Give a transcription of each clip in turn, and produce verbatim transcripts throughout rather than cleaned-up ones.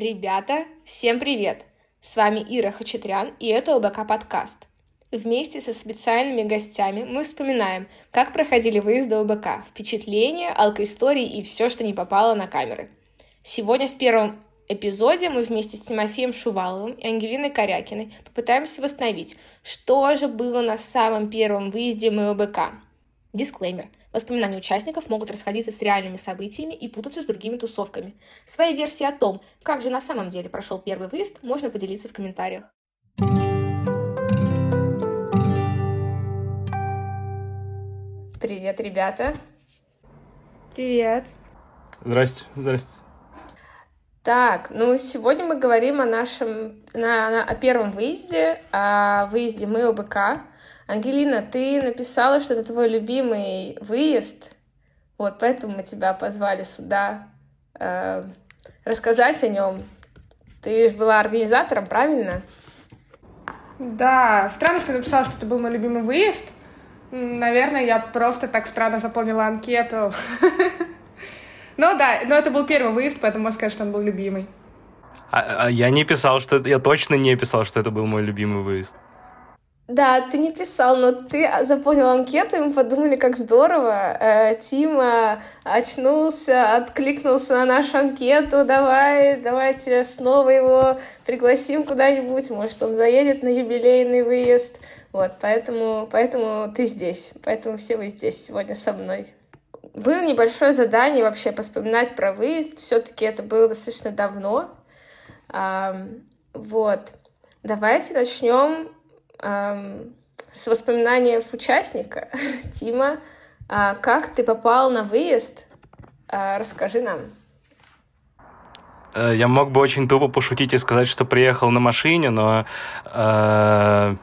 Ребята, всем привет! С вами Ира Хачатрян, и это ОБК подкаст. Вместе со специальными гостями мы вспоминаем, как проходили выезды ОБК, впечатления, алкоистории и все, что не попало на камеры. Сегодня в первом эпизоде мы вместе с Тимофеем Шуваловым и Ангелиной Корякиной попытаемся восстановить, что же было на самом первом выезде МОБК. Дисклеймер. Воспоминания участников могут расходиться с реальными событиями и путаться с другими тусовками. Свои версии о том, как же на самом деле прошел первый выезд, можно поделиться в комментариях. Привет, ребята! Привет! Здрасте, здрасте! Так, ну сегодня мы говорим о нашем, на, на, о первом выезде, о выезде «Мы ОБК». Ангелина, ты написала, что это твой любимый выезд, вот поэтому мы тебя позвали сюда э, рассказать о нем. Ты же была организатором, правильно? Да, странно, что ты написала, что это был мой любимый выезд. Наверное, я просто так странно заполнила анкету. Ну да, но это был первый выезд, поэтому можно сказать, что он был любимый. Я не писал, что я точно не писал, что это был мой любимый выезд. Да, ты не писал, но ты заполнил анкету, и мы подумали, как здорово. Тима очнулся, откликнулся на нашу анкету. Давай, давайте снова его пригласим куда-нибудь. Может, он заедет на юбилейный выезд. Вот, поэтому, поэтому ты здесь. Поэтому все вы здесь сегодня со мной. Было небольшое задание вообще вспоминать про выезд. Все-таки это было достаточно давно. Вот. Давайте начнем с воспоминаний участника. Тима, как ты попал на выезд? Расскажи нам. Я мог бы очень тупо пошутить и сказать, что приехал на машине, но... Э,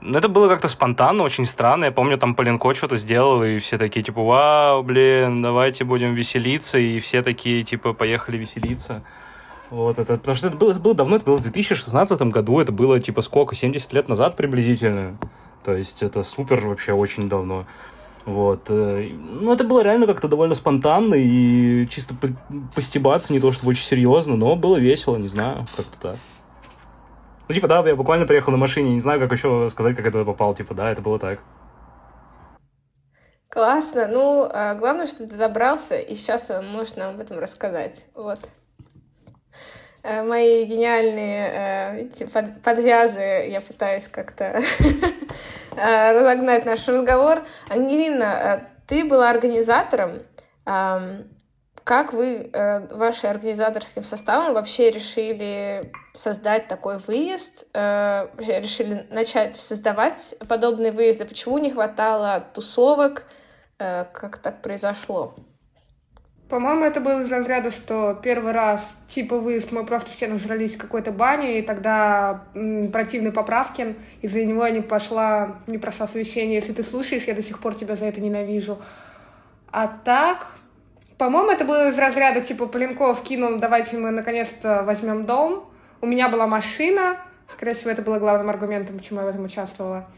это было как-то спонтанно, очень странно. Я помню, там Поленко что-то сделал, и все такие, типа, вау, блин, давайте будем веселиться. И все такие, типа, поехали веселиться. Вот это, потому что это было, это было давно, это было в две тысячи шестнадцатом году, это было, типа, сколько, семьдесят лет назад приблизительно, то есть это супер вообще очень давно, вот, ну, это было реально как-то довольно спонтанно и чисто постебаться, не то чтобы очень серьезно, но было весело, не знаю, как-то так. Ну, типа, да, я буквально приехал на машине, не знаю, как еще сказать, как это попал, типа, да, это было так. Классно, ну, главное, что ты добрался, и сейчас можешь нам об этом рассказать, вот. Мои гениальные э, подвязы, я пытаюсь как-то разогнать наш разговор. Ангелина, ты была организатором. Как вы, вашим организаторским составом, вообще решили создать такой выезд? Вообще решили начать создавать подобные выезды? Почему не хватало тусовок? Как так произошло? По-моему, это было из разряда, что первый раз, типа, выезд, мы просто все нажрались в какой-то бане, и тогда м, противный Поправкин, из-за него не пошла, не прошла совещание. Если ты слушаешь, я до сих пор тебя за это ненавижу. А так, по-моему, это было из разряда, типа, Поленков кинул, давайте мы наконец-то возьмем дом. У меня была машина, скорее всего, это было главным аргументом, почему я в этом участвовала.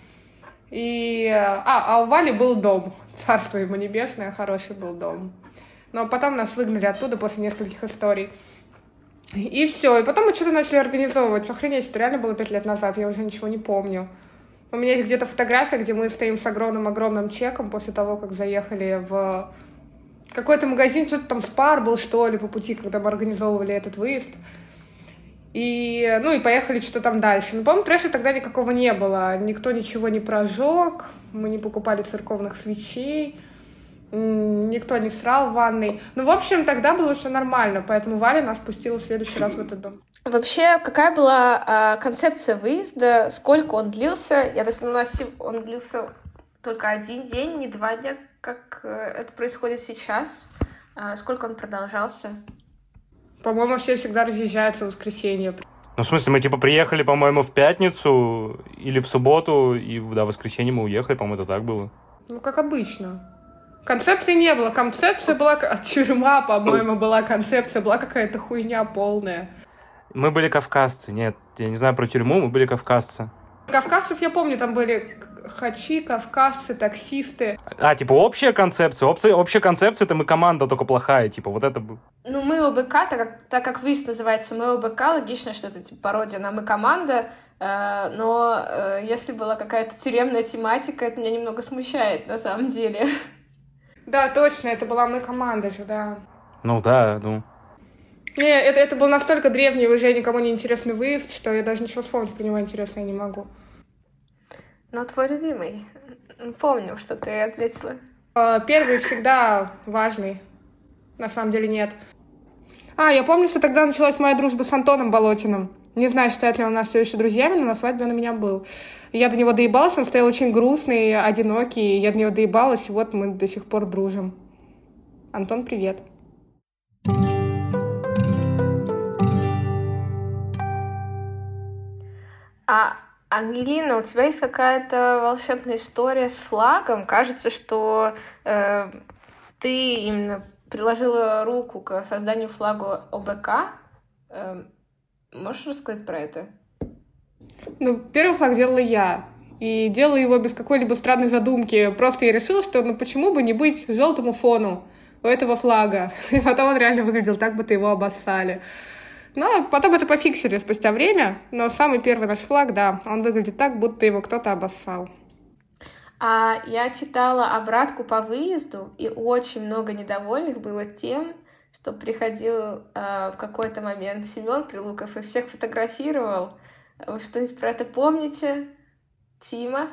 И... А, а у Вали был дом, царство ему небесное, хороший был дом. Но потом нас выгнали оттуда после нескольких историй. И все. И потом мы что-то начали организовывать. Охренеть, это реально было пять лет назад, я уже ничего не помню. У меня есть где-то фотография, где мы стоим с огромным-огромным чеком после того, как заехали в какой-то магазин, что-то там Спар был, что ли, по пути, когда мы организовывали этот выезд. И, ну и поехали что-то там дальше. Но, по-моему, трэша тогда никакого не было. Никто ничего не прожег, мы не покупали церковных свечей. Никто не срал в ванной. Ну, в общем, тогда было все нормально, поэтому Валя нас пустила в следующий раз в этот дом. Вообще, какая была э, концепция выезда? Сколько он длился? Я так понимаю, он длился только один день, не два дня, как э, это происходит сейчас. Э, сколько он продолжался? По-моему, все всегда разъезжаются в воскресенье. Ну, в смысле, мы, типа, приехали, по-моему, в пятницу или в субботу, и, да, в воскресенье мы уехали, по-моему, это так было. Ну, как обычно. Концепции не было. Концепция была... Тюрьма, по-моему, была концепция. Была какая-то хуйня полная. Мы были кавказцы. Нет, я не знаю про тюрьму, мы были кавказцы. Кавказцев я помню, там были хачи, кавказцы, таксисты. А, типа, общая концепция? Общая, общая концепция, это мы команда только плохая, типа, вот это... Ну, мы ОБК, так как, так как выезд называется мы ОБК, логично, что это, типа, пародия на мы команда, э, но э, если была какая-то тюремная тематика, это меня немного смущает, на самом деле. Да, точно, это была мы команда же, да. Ну, да, ну... Не, это, это был настолько древний, уже никому не интересный выезд, что я даже ничего вспомнить про него интересного не могу. Но твой любимый. Помню, что ты ответила. Первый всегда важный. На самом деле нет. А, я помню, что тогда началась моя дружба с Антоном Болотиным. Не знаю, считает ли он нас все еще друзьями, но на свадьбе он у меня был. Я до него доебалась, он стоял очень грустный, одинокий. Я до него доебалась, и вот мы до сих пор дружим. Антон, привет. А, Ангелина, у тебя есть какая-то волшебная история с флагом? Кажется, что э, ты именно приложила руку к созданию флага ОБК. Э, можешь рассказать про это? Ну, первый флаг делала я. И делала его без какой-либо странной задумки. Просто я решила, что ну почему бы не быть желтому фону у этого флага. И потом он реально выглядел так, будто его обоссали. Но потом это пофиксили спустя время, но самый первый наш флаг, да, он выглядит так, будто его кто-то обоссал. А я читала обратку по выезду, и очень много недовольных было тем, что приходил э, в какой-то момент Семен Прилуков и всех фотографировал. Вы что-нибудь про это помните? Тима?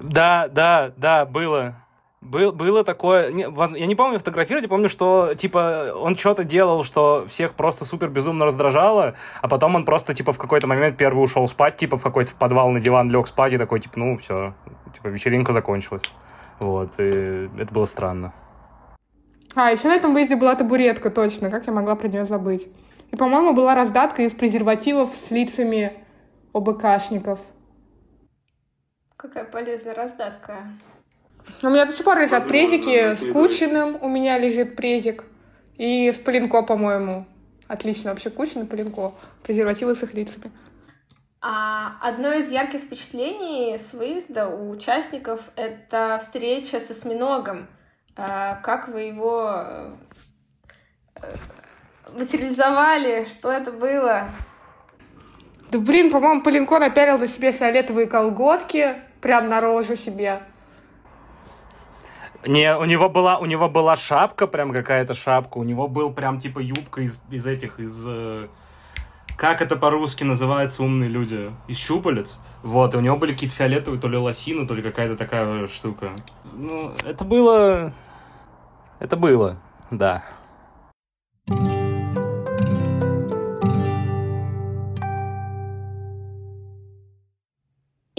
Да, да, да, было. Был, было такое... Не, я не помню фотографировать, я помню, что, типа, он что-то делал, что всех просто супер безумно раздражало, а потом он просто, типа, в какой-то момент первый ушел спать, типа, в какой-то подвал на диван лег спать и такой, типа, ну, все, типа, вечеринка закончилась. Вот, и это было странно. А, еще на этом выезде была табуретка, точно, как я могла про нее забыть. И, по-моему, была раздатка из презервативов с лицами ОБКшников. Какая полезная раздатка. У меня до сих пор лежат презики. С Кучиным у меня лежит презик. И с Поленко, по-моему. Отлично. Вообще Кучин и Поленко. Презервативы с их лицами. А, одно из ярких впечатлений с выезда у участников — это встреча с осьминогом. А, как вы его материализовали? Что это было? Да блин, по-моему, Поленко напялил на себе фиолетовые колготки. Прям на рожу себе. Не, у него была, у него была шапка, прям какая-то шапка, у него был прям типа юбка из, из этих, из... Э, как это по-русски называется, умные люди? Из щупалец. Вот, и у него были какие-то фиолетовые, то ли лосины, то ли какая-то такая штука. Ну, это было... Это было, да.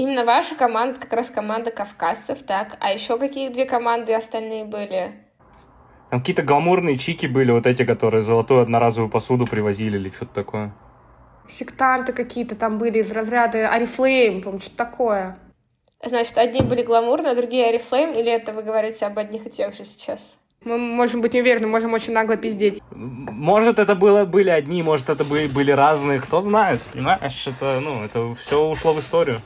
Именно ваша команда, как раз команда кавказцев, так? А еще какие две команды остальные были? Там какие-то гламурные чики были, вот эти, которые золотую одноразовую посуду привозили или что-то такое. Сектанты какие-то там были из разряда Oriflame, по-моему, что-то такое. Значит, одни были гламурные, а другие Oriflame, или это вы говорите об одних и тех же сейчас? Мы можем быть не уверены, можем очень нагло пиздеть. Может, это было, были одни, может, это были, были разные, кто знает, понимаешь? Это, ну, это все ушло в историю.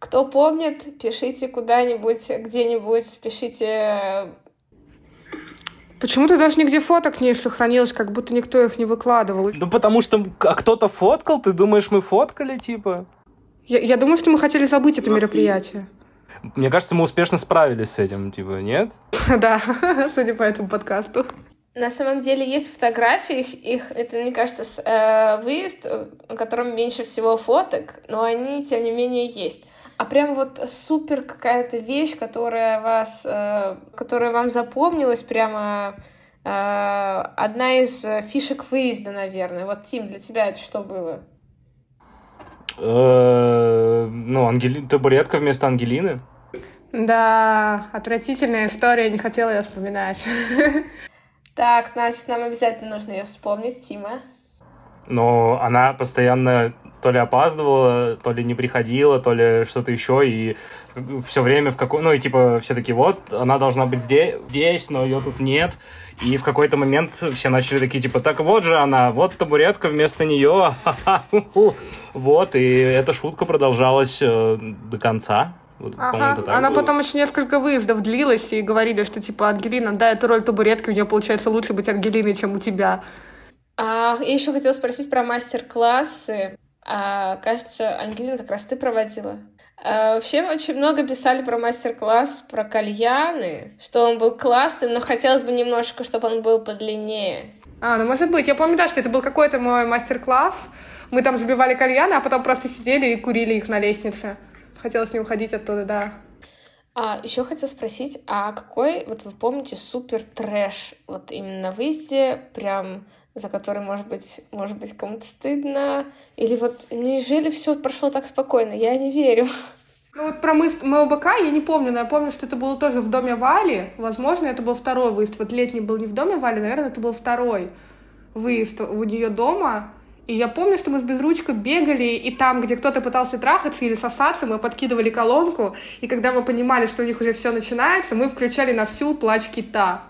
Кто помнит, пишите куда-нибудь, где-нибудь, пишите... Почему-то даже нигде фоток не сохранилось, как будто никто их не выкладывал. Да потому что кто-то фоткал, ты думаешь, мы фоткали, типа? Я, я думаю, что мы хотели забыть это мероприятие. Мне кажется, мы успешно справились с этим, типа, нет? Да, судя по этому подкасту. На самом деле есть фотографии, их, их это, мне кажется, с, э, выезд, на котором меньше всего фоток, но они, тем не менее, есть. А прям вот супер какая-то вещь, которая вас, э, которая вам запомнилась, прямо э, одна из фишек выезда, наверное. Вот, Тим, для тебя это что было? Ну, Ангели... табуретка вместо Ангелины. Да, отвратительная история, не хотела ее вспоминать. Так, значит, нам обязательно нужно ее вспомнить, Тима. Но она постоянно то ли опаздывала, то ли не приходила, то ли что-то еще, и все время в какой... Ну, и типа все-таки вот, она должна быть здесь, здесь, но ее тут нет. И в какой-то момент все начали такие, типа, так вот же она, вот табуретка вместо нее. Вот, и эта шутка продолжалась до конца. Вот, ага. Она было. Потом еще несколько выездов длилась, и говорили, что типа Ангелина, да, это роль табуретки, у нее получается лучше быть Ангелиной, чем у тебя. А, я еще хотела спросить про мастер-классы. А, кажется, Ангелина, как раз ты проводила. А, вообще, очень много писали про мастер-класс, про кальяны, что он был классным, но хотелось бы немножко, чтобы он был подлиннее. А, ну может быть. Я помню, да, что это был какой-то мой мастер-класс. Мы там забивали кальяны, а потом просто сидели и курили их на лестнице. Хотелось не уходить оттуда, да. А, еще хотела спросить, а какой, вот вы помните, супер трэш вот именно на выезде, прям за который, может быть, может быть, кому-то стыдно? Или вот неужели все прошло так спокойно? Я не верю. Ну вот про мы ОБК я не помню, но я помню, что это было тоже в доме Вали. Возможно, это был второй выезд. Вот летний был не в доме Вали, наверное, это был второй выезд у нее дома. И я помню, что мы с Безручкой бегали, и там, где кто-то пытался трахаться или сосаться, мы подкидывали колонку, и когда мы понимали, что у них уже все начинается, мы включали на всю «Плач кита».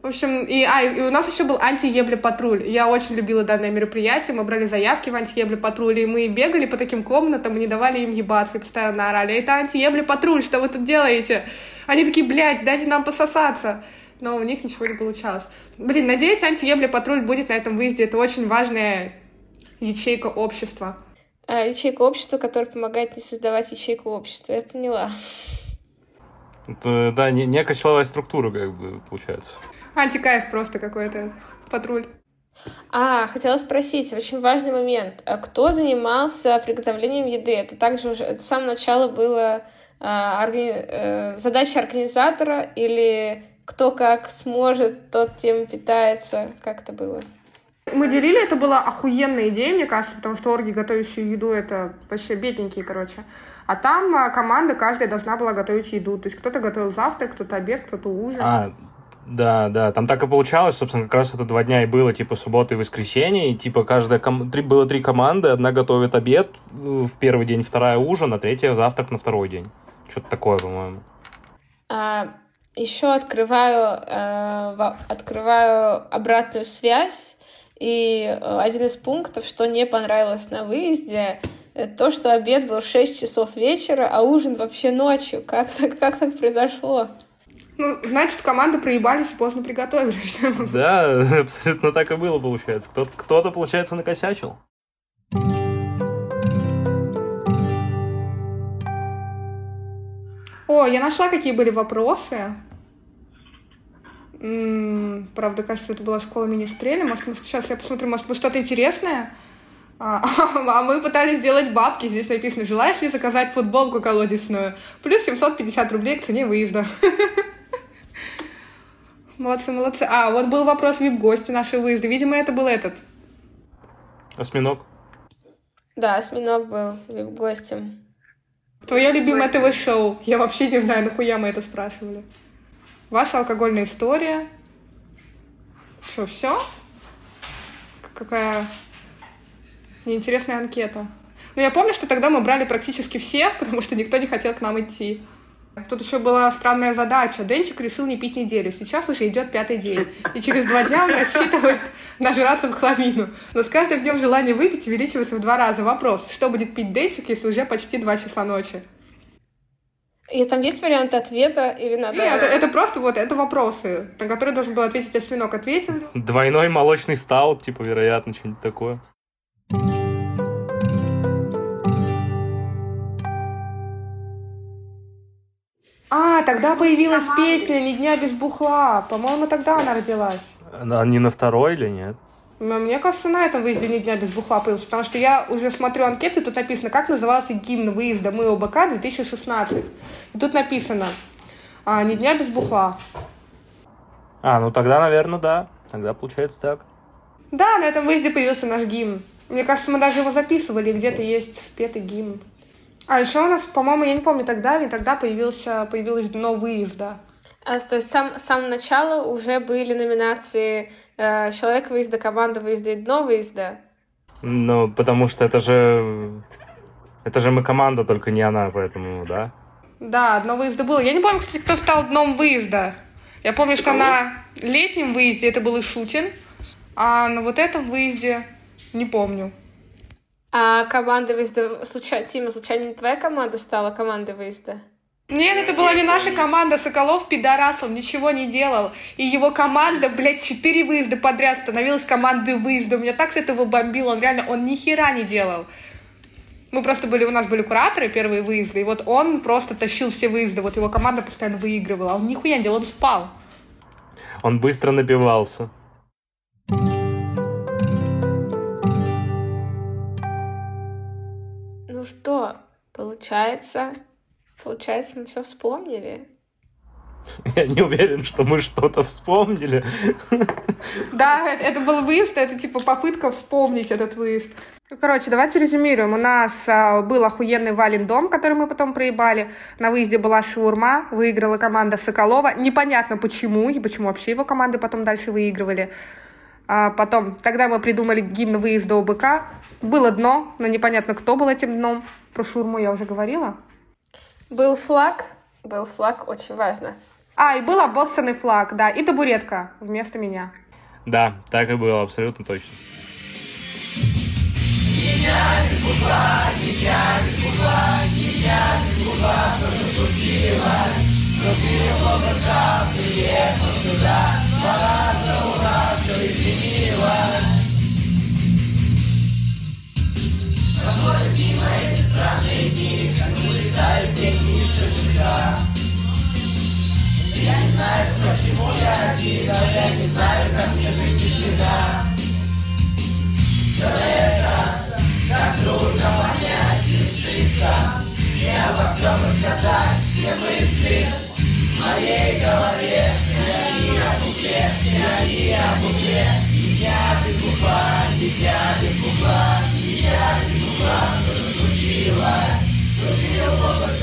В общем, и, а, и у нас еще был анти-ебли-патруль. Я очень любила данное мероприятие, мы брали заявки в анти-ебли-патруль, и мы бегали по таким комнатам и не давали им ебаться, и постоянно орали: «Это анти-ебли-патруль, что вы тут делаете?» Они такие: «Блядь, дайте нам пососаться». Но у них ничего не получалось. Блин, надеюсь, анти-ебли-патруль будет на этом выезде. Это очень важная ячейка общества. А, ячейка общества, которая помогает не создавать ячейку общества. Я поняла. Это, да, некая силовая структура, как бы, получается. Антикайф просто какой-то, патруль. А, хотела спросить, очень важный момент. Кто занимался приготовлением еды? Это также уже с самого начала было а, органи... а, задача организатора или... Кто как сможет, тот тем питается. Как это было? Мы делили, это была охуенная идея, мне кажется, потому что орги, готовящие еду, это вообще бедненькие, короче. А там команда каждая должна была готовить еду. То есть кто-то готовил завтрак, кто-то обед, кто-то ужин. А, да, да, там так и получалось. Собственно, как раз это два дня и было, типа, суббота и воскресенье. И, типа, каждая ком... три... было три команды. Одна готовит обед в первый день, вторая ужин, а третья завтрак на второй день. Что-то такое, по-моему. А... Еще открываю, э, открываю обратную связь, и один из пунктов, что не понравилось на выезде, то, что обед был в шесть часов вечера, а ужин вообще ночью. Как так, как так произошло? Ну, значит, команды проебались и поздно приготовили. Да, абсолютно так и было, получается. Кто-то, кто-то, получается, накосячил. О, я нашла, какие были вопросы. М-м, правда, кажется, это была школа министреля. Может, мы сейчас я посмотрю, может, мы что-то интересное. А, а мы пытались сделать бабки. Здесь написано: желаешь ли заказать футболку колодесную? Плюс семьсот пятьдесят рублей к цене выезда. Молодцы, молодцы. А, вот был вопрос вип-гостя нашего выезда. Видимо, это был этот. Осьминог. Да, осьминог был вип-гостем. Твое любимое ТВ-шоу. Я вообще не знаю, нахуя мы это спрашивали. Ваша алкогольная история. Что, все? Какая неинтересная анкета. Ну, я помню, что тогда мы брали практически всех, потому что никто не хотел к нам идти. Тут еще была странная задача. Денчик решил не пить неделю. Сейчас уже идет пятый день. И через два дня он рассчитывает нажраться в хламину. Но с каждым днем желание выпить увеличивается в два раза. Вопрос, что будет пить Денчик, если уже почти два часа ночи? И там есть варианты ответа? Или надо... Нет, это, это просто вот это вопросы, на которые должен был ответить осьминог. Ответил? Двойной молочный стаут, типа, вероятно, что-нибудь такое. А, тогда появилась песня «Ни дня без бухла». По-моему, тогда она родилась. Она не на второй или нет? Мне кажется, на этом выезде «Ни дня без бухла» появилась, потому что я уже смотрю анкеты, тут написано, как назывался гимн выезда «Мы ОБК» две тысячи шестнадцать. И тут написано «Ни дня без бухла». А, ну тогда, наверное, да. Тогда получается так. Да, на этом выезде появился наш гимн. Мне кажется, мы даже его записывали, где-то есть спетый гимн. А еще у нас, по-моему, я не помню, тогда или тогда появился, появилось дно выезда. А, то есть с сам, самого начала уже были номинации э, «Человек выезда», «Команда выезда» и «Дно выезда». Ну, потому что это же... Это же мы команда, только не она, поэтому, да? Да, «Дно выезда» было. Я не помню, кстати, кто стал «Дном выезда». Я помню, что на летнем выезде это был Ишутин, а на вот этом выезде не помню. А команда выезда... Случай... Тима, случайно не твоя команда стала командой выезда? Нет, это была не наша команда. Соколов пидорас, он ничего не делал. И его команда, блядь, четыре выезда подряд становилась командой выезда. У меня так с этого бомбило. Он реально, он ни хера не делал. Мы просто были, у нас были кураторы, первые выезды. И вот он просто тащил все выезды. Вот его команда постоянно выигрывала. А он нихуя не делал, он спал. Он быстро набивался. Ну что, получается... Получается, мы все вспомнили. Я не уверен, что мы что-то вспомнили. Да, это, это был выезд, это типа попытка вспомнить этот выезд. Короче, давайте резюмируем. У нас а, был охуенный Валин дом, который мы потом проебали. На выезде была шаурма, выиграла команда Соколова. Непонятно почему, и почему вообще его команды потом дальше выигрывали. А потом, тогда мы придумали гимн выезда ОБК. Было дно, но непонятно, кто был этим дном. Про шаурму я уже говорила. Был флаг, был флаг, очень важно. А, и был обоссанный флаг, да, и табуретка вместо меня. Да, так и было, абсолютно точно. Я без ума, я без ума, что случилось, что было в